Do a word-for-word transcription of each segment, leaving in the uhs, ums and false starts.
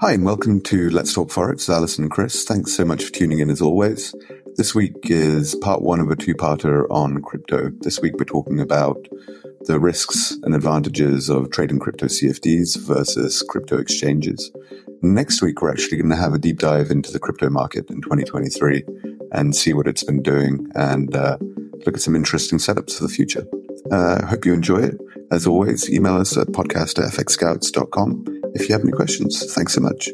Hi, and welcome to Let's Talk Forex. Alison and Chris, thanks so much for tuning in as always. This week is part one of a two-parter on crypto. This week we're talking about the risks and advantages of trading crypto C F Ds versus crypto exchanges. Next week we're actually going to have a deep dive into the crypto market in twenty twenty-three and see what it's been doing and uh, look at some interesting setups for the future. I uh, hope you enjoy it. As always, email us at podcast at f x scouts dot com if you have any questions. Thanks so much.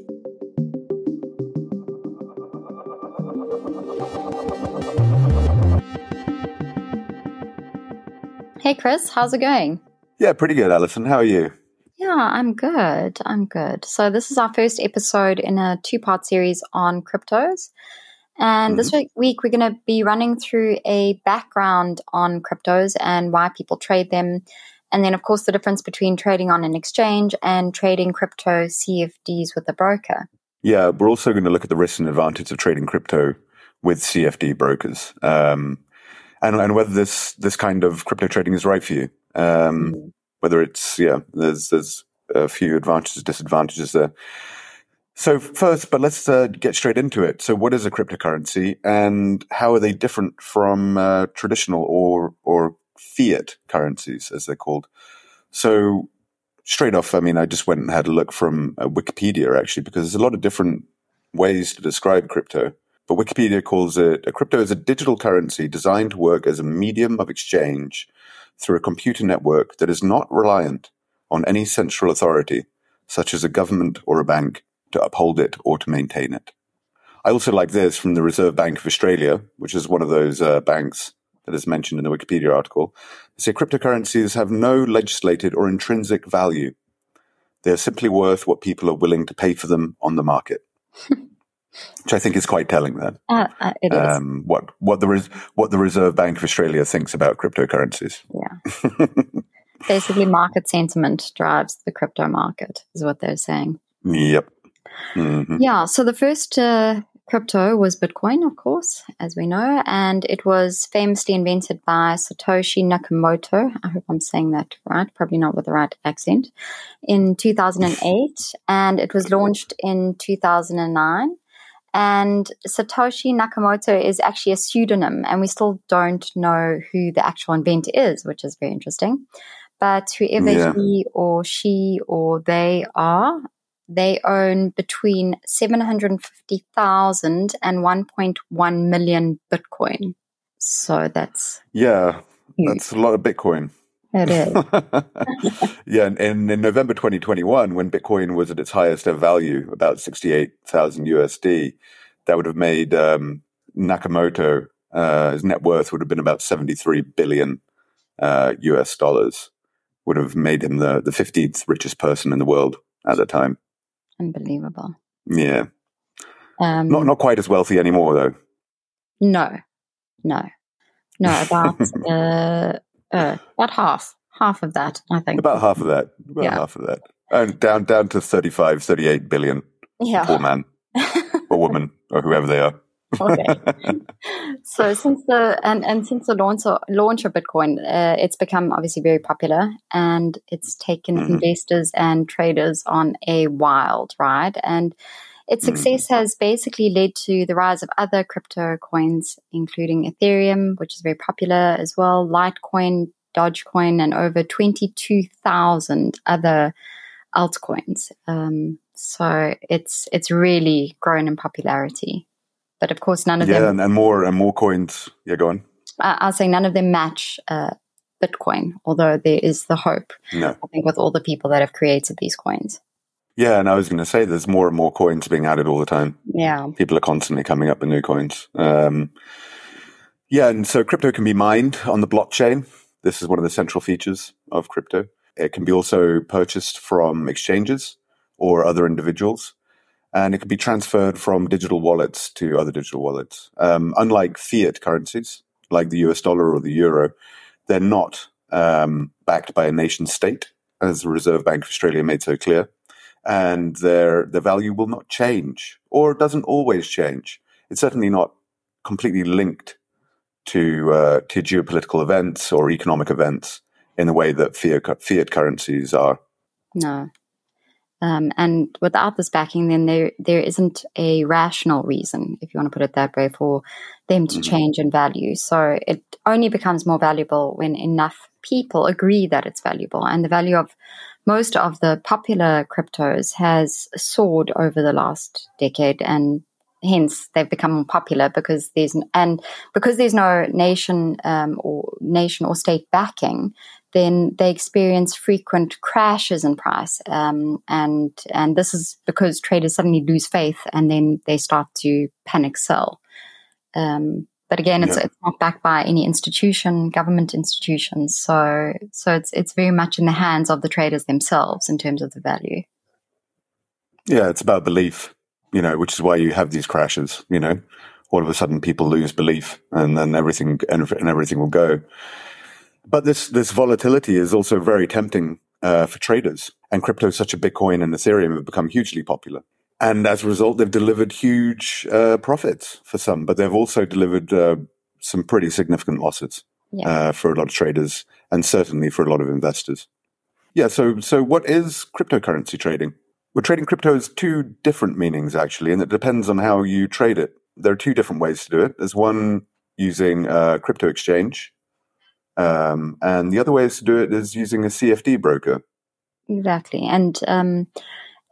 Hey, Chris, how's it going? Yeah, pretty good, Alison. How are you? Yeah, I'm good. I'm good. So this is our first episode in a two-part series on cryptos. And mm-hmm. this week, week we're going to be running through a background on cryptos and why people trade them. And then, of course, the difference between trading on an exchange and trading crypto C F Ds with a broker. Yeah, we're also going to look at the risks and advantages of trading crypto with C F D brokers um, and, and whether this, this kind of crypto trading is right for you, um, whether it's, yeah, there's, there's a few advantages, disadvantages there. So first, but let's uh, get straight into it. So what is a cryptocurrency and how are they different from uh, traditional or or fiat currencies, as they're called? So straight off, I mean, I just went and had a look from uh, Wikipedia, actually, because there's a lot of different ways to describe crypto. But Wikipedia calls it, a crypto is a digital currency designed to work as a medium of exchange through a computer network that is not reliant on any central authority, such as a government or a bank, to uphold it or to maintain it. I also like this from the Reserve Bank of Australia, which is one of those uh, banks that is mentioned in the Wikipedia article. They say cryptocurrencies have no legislated or intrinsic value. They are simply worth what people are willing to pay for them on the market, which I think is quite telling then. Uh, uh, it um, is. What, what, the res- what the Reserve Bank of Australia thinks about cryptocurrencies. Yeah. Basically, market sentiment drives the crypto market is what they're saying. Yep. Mm-hmm. Yeah, so the first... Uh, Crypto was Bitcoin, of course, as we know, and it was famously invented by Satoshi Nakamoto. I hope I'm saying that right, probably not with the right accent, in two thousand eight, and it was launched in two thousand nine. And Satoshi Nakamoto is actually a pseudonym, and we still don't know who the actual inventor is, which is very interesting. But whoever yeah. he or she or they are, they own between seven hundred fifty thousand and one point one million Bitcoin. So that's... Yeah, huge. That's a lot of Bitcoin. It is. Yeah, and, and in November twenty twenty-one, when Bitcoin was at its highest ever value, about sixty-eight thousand U S D, that would have made um, Nakamoto, uh, his net worth would have been about seventy-three billion uh, U S dollars, would have made him the, the fifteenth richest person in the world at the time. Unbelievable. Yeah. Um, not not quite as wealthy anymore, though. No, no, no. About uh, uh, about half, half of that, I think. About half of that. About yeah. half of that, and down down to thirty-five, thirty-eight billion. Yeah. Poor man, or woman, or whoever they are. Okay. So since the and, and since the launch of, launch of Bitcoin, uh, it's become obviously very popular, and it's taken mm-hmm. investors and traders on a wild ride. And its success mm-hmm. has basically led to the rise of other crypto coins, including Ethereum, which is very popular as well, Litecoin, Dogecoin, and over twenty-two thousand other altcoins. Um, so it's it's really grown in popularity. But of course, none of yeah, them. Yeah, and, and more and more coins. Yeah, go on. Uh, I'll say none of them match uh, Bitcoin, although there is the hope. No. I think with all the people that have created these coins. Yeah, and I was going to say there's more and more coins being added all the time. Yeah, people are constantly coming up with new coins. Um, yeah, and so crypto can be mined on the blockchain. This is one of the central features of crypto. It can be also purchased from exchanges or other individuals. And it can be transferred from digital wallets to other digital wallets. Um, unlike fiat currencies, like the U S dollar or the euro, they're not um, backed by a nation state, as the Reserve Bank of Australia made so clear. And their their value will not change, or doesn't always change. It's certainly not completely linked to uh, to geopolitical events or economic events in the way that fiat, fiat currencies are. No. Um, and without this backing, then there there isn't a rational reason, if you want to put it that way, for them to mm-hmm. change in value. So it only becomes more valuable when enough people agree that it's valuable. And the value of most of the popular cryptos has soared over the last decade, and hence they've become more popular because there's and because there's no nation um, or nation or state backing. Then they experience frequent crashes in price, um, and and this is because traders suddenly lose faith, and then they start to panic sell. Um, but again, it's yeah. it's not backed by any institution, government institutions, so so it's it's very much in the hands of the traders themselves in terms of the value. Yeah, it's about belief, you know, which is why you have these crashes. You know, all of a sudden people lose belief, and then everything and everything will go. But this, this volatility is also very tempting uh, for traders. And crypto, such as Bitcoin and Ethereum, have become hugely popular. And as a result, they've delivered huge uh, profits for some, but they've also delivered uh, some pretty significant losses yeah. uh, for a lot of traders and certainly for a lot of investors. Yeah, so so what is cryptocurrency trading? Well, trading crypto has two different meanings, actually, and it depends on how you trade it. There are two different ways to do it. There's one using a crypto exchange, Um, and the other way is to do it is using a C F D broker. Exactly. And um,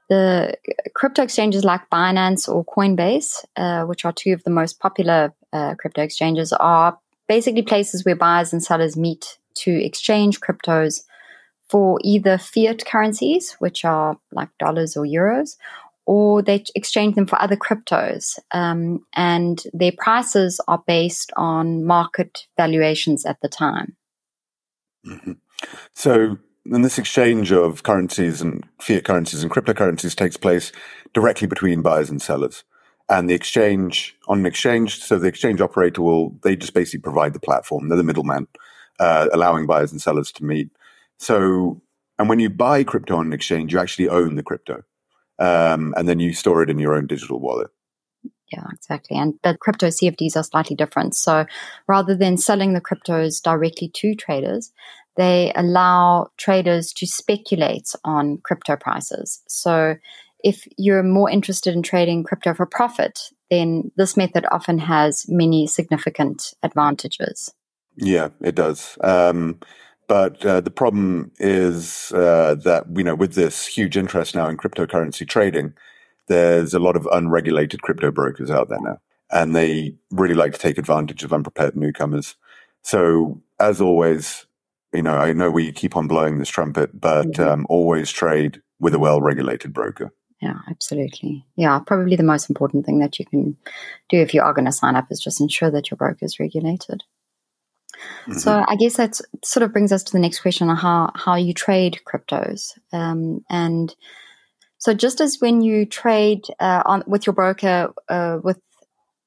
the crypto exchanges like Binance or Coinbase, uh, which are two of the most popular uh, crypto exchanges, are basically places where buyers and sellers meet to exchange cryptos for either fiat currencies, which are like dollars or euros, or they exchange them for other cryptos, um, and their prices are based on market valuations at the time. Mm-hmm. So, and this exchange of currencies and fiat currencies and cryptocurrencies takes place directly between buyers and sellers, and the exchange on an exchange. So the exchange operator will they just basically provide the platform. They're the middleman, uh, allowing buyers and sellers to meet. So, and when you buy crypto on an exchange, you actually own the crypto. Um, and then you store it in your own digital wallet. Yeah, exactly. And the crypto C F Ds are slightly different. So rather than selling the cryptos directly to traders, they allow traders to speculate on crypto prices. So if you're more interested in trading crypto for profit, then this method often has many significant advantages. Yeah, it does. Um But uh, the problem is uh, that, you know, with this huge interest now in cryptocurrency trading, there's a lot of unregulated crypto brokers out there now, and they really like to take advantage of unprepared newcomers. So as always, you know, I know we keep on blowing this trumpet, but mm-hmm. um, always trade with a well-regulated broker. Yeah, absolutely. Yeah, probably the most important thing that you can do if you are going to sign up is just ensure that your broker is regulated. Mm-hmm. So I guess that sort of brings us to the next question on how, how you trade cryptos. Um, and so just as when you trade uh, on with your broker uh, with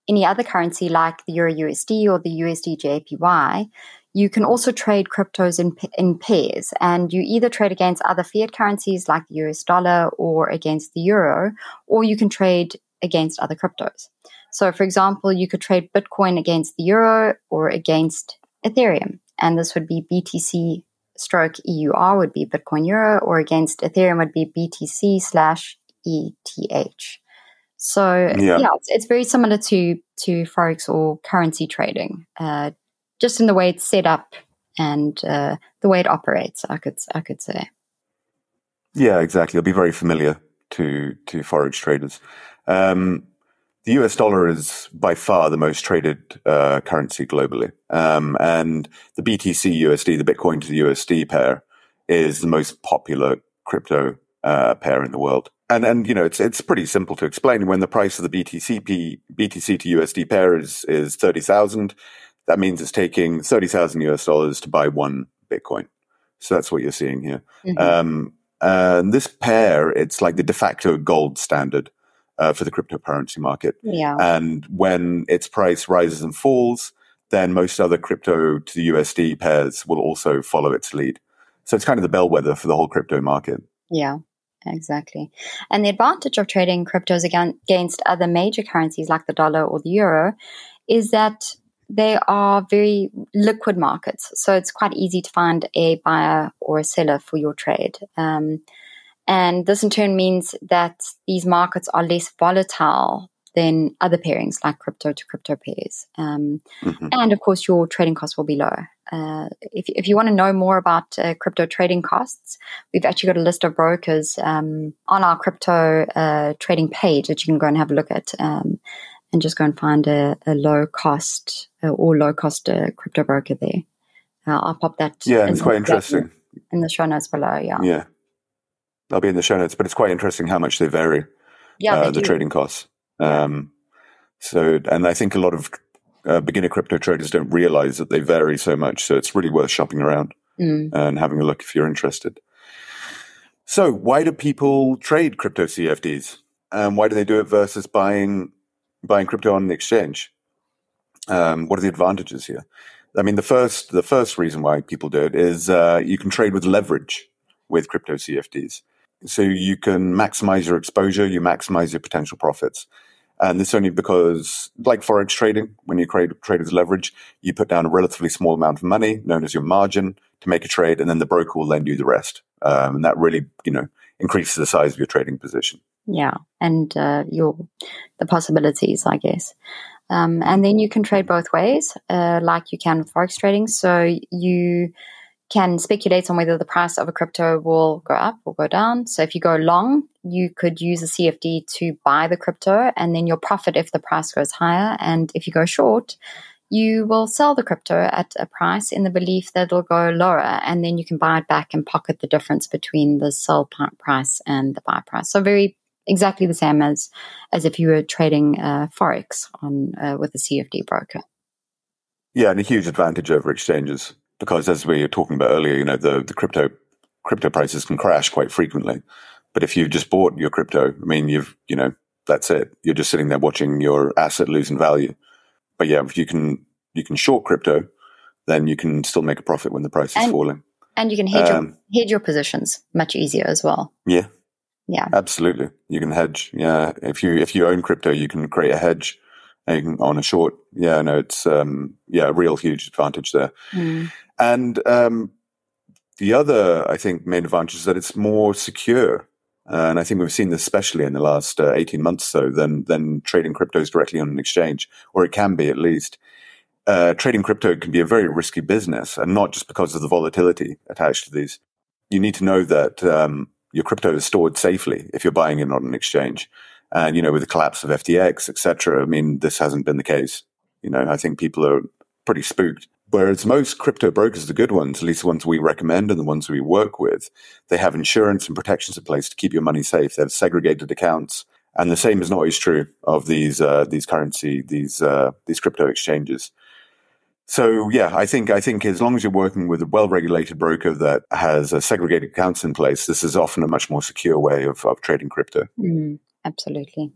any other currency like the Euro U S D or the U S D J P Y, you can also trade cryptos in, in pairs. And you either trade against other fiat currencies like the U S dollar or against the euro, or you can trade against other cryptos. So, for example, you could trade Bitcoin against the euro or against Ethereum, and this would be B T C stroke E U R would be Bitcoin Euro, or against Ethereum would be B T C slash E T H. So yeah, yeah it's, it's very similar to to Forex or currency trading, uh, just in the way it's set up and uh, the way it operates. I could I could say. Yeah, exactly. It'll be very familiar to to Forex traders. Um, The U S dollar is by far the most traded uh, currency globally. Um, and the B T C U S D, the Bitcoin to the U S D pair, is the most popular crypto uh, pair in the world. And, and, you know, it's, it's pretty simple to explain. When the price of the B T C P, B T C to U S D pair is, is thirty thousand, that means it's taking thirty thousand U S dollars to buy one Bitcoin. So that's what you're seeing here. Mm-hmm. Um, and this pair, it's like the de facto gold standard Uh, for the cryptocurrency market. Yeah. And when its price rises and falls, then most other crypto to the U S D pairs will also follow its lead. So it's kind of the bellwether for the whole crypto market. Yeah, exactly. And the advantage of trading cryptos against other major currencies like the dollar or the euro is that they are very liquid markets. So it's quite easy to find a buyer or a seller for your trade. Um, And this in turn means that these markets are less volatile than other pairings like crypto to crypto pairs. Um, mm-hmm. And of course, your trading costs will be lower. Uh, if, if you want to know more about uh, crypto trading costs, we've actually got a list of brokers um, on our crypto uh, trading page that you can go and have a look at um, and just go and find a, a low cost uh, or low cost uh, crypto broker there. Uh, I'll pop that. Yeah, it's quite interesting. In the show notes below, yeah. Yeah. They'll be in the show notes, but it's quite interesting how much they vary, yeah, uh, they the do. trading costs. Um, so, and I think a lot of uh, beginner crypto traders don't realize that they vary so much. So it's really worth shopping around mm. and having a look if you're interested. So why do people trade crypto C F Ds? Um, why do they do it versus buying buying crypto on the exchange? Um, what are the advantages here? I mean, the first the first reason why people do it is uh, you can trade with leverage with crypto C F Ds. So you can maximize your exposure, you maximize your potential profits. And this only because, like Forex trading, when you trade, trade with leverage, you put down a relatively small amount of money, known as your margin, to make a trade, and then the broker will lend you the rest. Um, and that really, you know, increases the size of your trading position. Yeah, and uh, your the possibilities, I guess. Um, and then you can trade both ways, uh, like you can with Forex trading. So you can speculate on whether the price of a crypto will go up or go down. So if you go long, you could use a C F D to buy the crypto and then you'll profit if the price goes higher. And if you go short, you will sell the crypto at a price in the belief that it'll go lower and then you can buy it back and pocket the difference between the sell price and the buy price. So very exactly the same as, as if you were trading uh, Forex on uh, with a C F D broker. Yeah, and a huge advantage over exchanges. Because as we were talking about earlier, you know, the, the crypto crypto prices can crash quite frequently. But if you've just bought your crypto, I mean, you've, you know, that's it. You're just sitting there watching your asset lose in value. But yeah, if you can you can short crypto, then you can still make a profit when the price is and, falling. And you can hedge, um, your, hedge your positions much easier as well. Yeah. Yeah. Absolutely. You can hedge. Yeah. If you if you own crypto, you can create a hedge. And you can, on a short, yeah, no, it's um, yeah, a real huge advantage there. Mm. And um, the other, I think, main advantage is that it's more secure, uh, and I think we've seen this especially in the last uh, eighteen months or so than than trading cryptos directly on an exchange, or it can be at least. Uh, trading crypto can be a very risky business, and not just because of the volatility attached to these. You need to know that um, your crypto is stored safely if you're buying it on an exchange. And, you know, with the collapse of F T X, et cetera, I mean, this hasn't been the case. You know, I think people are pretty spooked. Whereas most crypto brokers, the good ones, at least the ones we recommend and the ones we work with, they have insurance and protections in place to keep your money safe. They have segregated accounts. And the same is not always true of these uh, these currency, these uh, these crypto exchanges. So, yeah, I think I think as long as you're working with a well-regulated broker that has uh, segregated accounts in place, this is often a much more secure way of, of trading crypto. Mm. Absolutely.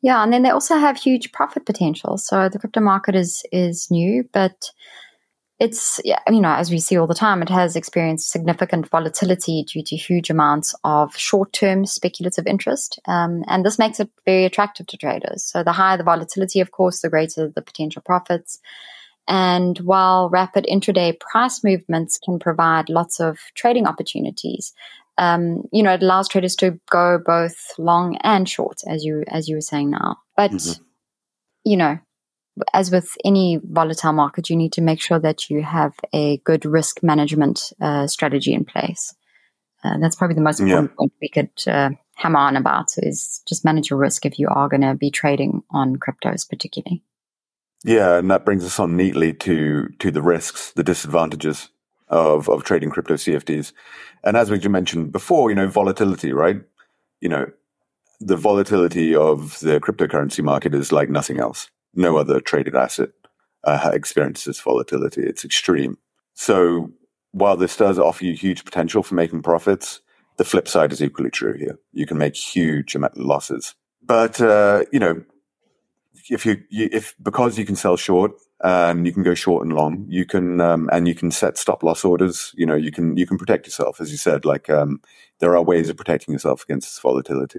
Yeah, and then they also have huge profit potential. So the crypto market is is new, but it's, you know, as we see all the time, it has experienced significant volatility due to huge amounts of short-term speculative interest. Um, and this makes it very attractive to traders. So the higher the volatility, of course, the greater the potential profits. And while rapid intraday price movements can provide lots of trading opportunities, Um, you know, it allows traders to go both long and short, as you as you were saying now. But, mm-hmm. you know, as with any volatile market, you need to make sure that you have a good risk management uh, strategy in place. Uh, that's probably the most important yeah. point we could uh, hammer on about is just manage your risk if you are going to be trading on cryptos particularly. Yeah, and that brings us on neatly to to the risks, the disadvantages of of trading crypto C F Ds. And as we mentioned before, you know, volatility, right? You know, the volatility of the cryptocurrency market is like nothing else. No other traded asset uh, experiences volatility. It's extreme. So while this does offer you huge potential for making profits, the flip side is equally true here. You can make huge amount of losses. But, uh, you know, if you, you if because you can sell short, Um, you can go short and long. You can um, and you can set stop loss orders. You know, you can you can protect yourself, as you said. Like um, there are ways of protecting yourself against this volatility,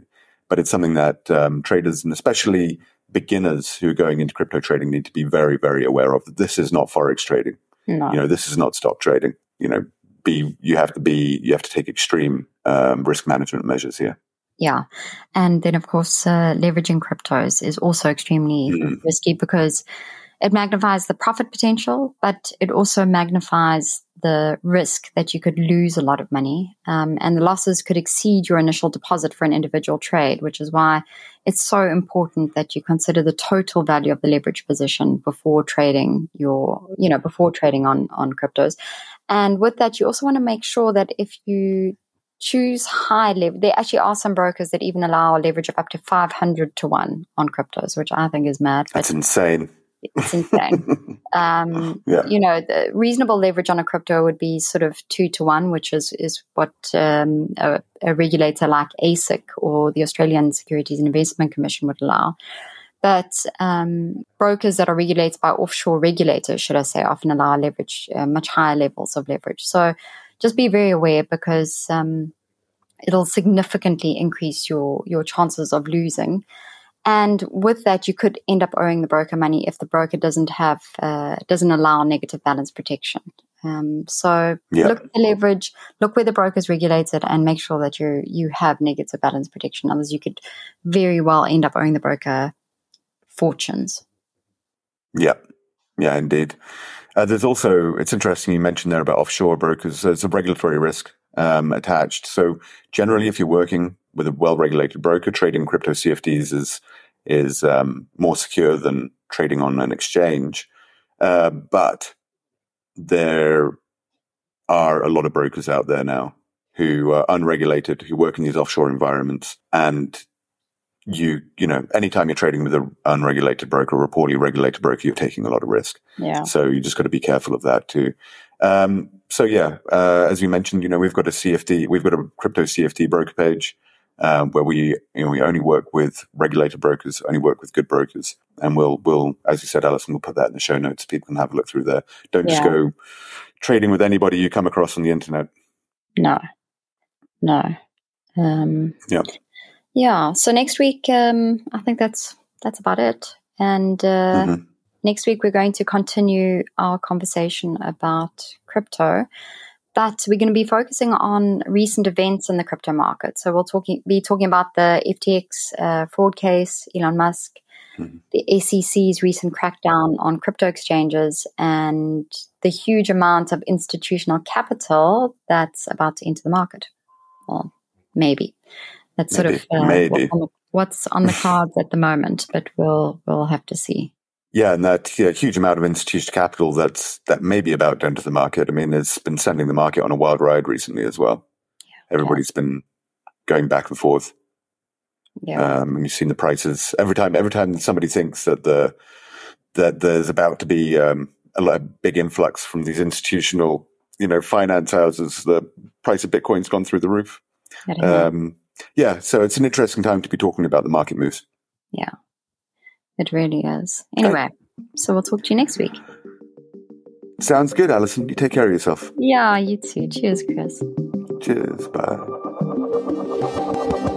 but it's something that um, traders and especially beginners who are going into crypto trading need to be very very aware of. That this is not Forex trading. No. You know, this is not stock trading. You know, be you have to be you have to take extreme um, risk management measures here. Yeah. And then, of course, uh, leveraging cryptos is also extremely mm. risky because it magnifies the profit potential, but it also magnifies the risk that you could lose a lot of money. Um, and the losses could exceed your initial deposit for an individual trade, which is why it's so important that you consider the total value of the leverage position before trading your, you know, before trading on, on cryptos. And with that, you also want to make sure that if you choose high leverage. There actually are some brokers that even allow a leverage of up to five hundred to one on cryptos, which I think is mad. That's insane. It's insane. um, yeah. You know, the reasonable leverage on a crypto would be sort of two to one, which is, is what um, a, a regulator like A S I C or the Australian Securities and Investment Commission would allow. But um, brokers that are regulated by offshore regulators, should I say, often allow leverage, uh, much higher levels of leverage. So just be very aware because um, it'll significantly increase your, your chances of losing. And with that, you could end up owing the broker money if the broker doesn't have uh, doesn't allow negative balance protection. Um, so yep. Look at the leverage, look where the broker is regulated, and make sure that you you have negative balance protection. Otherwise, you could very well end up owing the broker fortunes. Yeah, yeah, indeed. Uh, there's also, it's interesting you mentioned there about offshore brokers. There's a regulatory risk um, attached. So generally, if you're working with a well-regulated broker, trading crypto C F Ds is is um, more secure than trading on an exchange. Uh, but there are a lot of brokers out there now who are unregulated, who work in these offshore environments, and You, you know, anytime you're trading with an unregulated broker or a poorly regulated broker, you're taking a lot of risk. Yeah. So you just got to be careful of that too. Um, so yeah, uh, as you mentioned, you know, we've got a C F D, we've got a crypto C F D broker page, um, where we, you know, we only work with regulated brokers, only work with good brokers. And we'll, we'll, as you said, Alison, we'll put that in the show notes. People can have a look through there. Don't yeah. just go trading with anybody you come across on the internet. No, no. Um, yeah. Yeah. So next week, um, I think that's that's about it. And uh, mm-hmm. next week, we're going to continue our conversation about crypto, but we're going to be focusing on recent events in the crypto market. So we'll talking be talking about the F T X uh, fraud case, Elon Musk, mm-hmm. the S E C's recent crackdown on crypto exchanges, and the huge amount of institutional capital that's about to enter the market. Well, maybe. That's maybe, sort of uh, what's, on the, what's on the cards at the moment, but we'll we'll have to see. Yeah, and that yeah, huge amount of institutional capital that's that may be about to enter the market. I mean, it's been sending the market on a wild ride recently as well. Yeah, everybody's yeah. been going back and forth. Yeah, um, and you've seen the prices every time. Every time somebody thinks that the that there's about to be um, a, a big influx from these institutional, you know, finance houses, the price of Bitcoin's gone through the roof. Um, Yeah, so it's an interesting time to be talking about the market moves. Yeah, it really is. Anyway, okay. So we'll talk to you next week. Sounds good, Alison. You take care of yourself. Yeah, you too. Cheers, Chris. Cheers. Bye.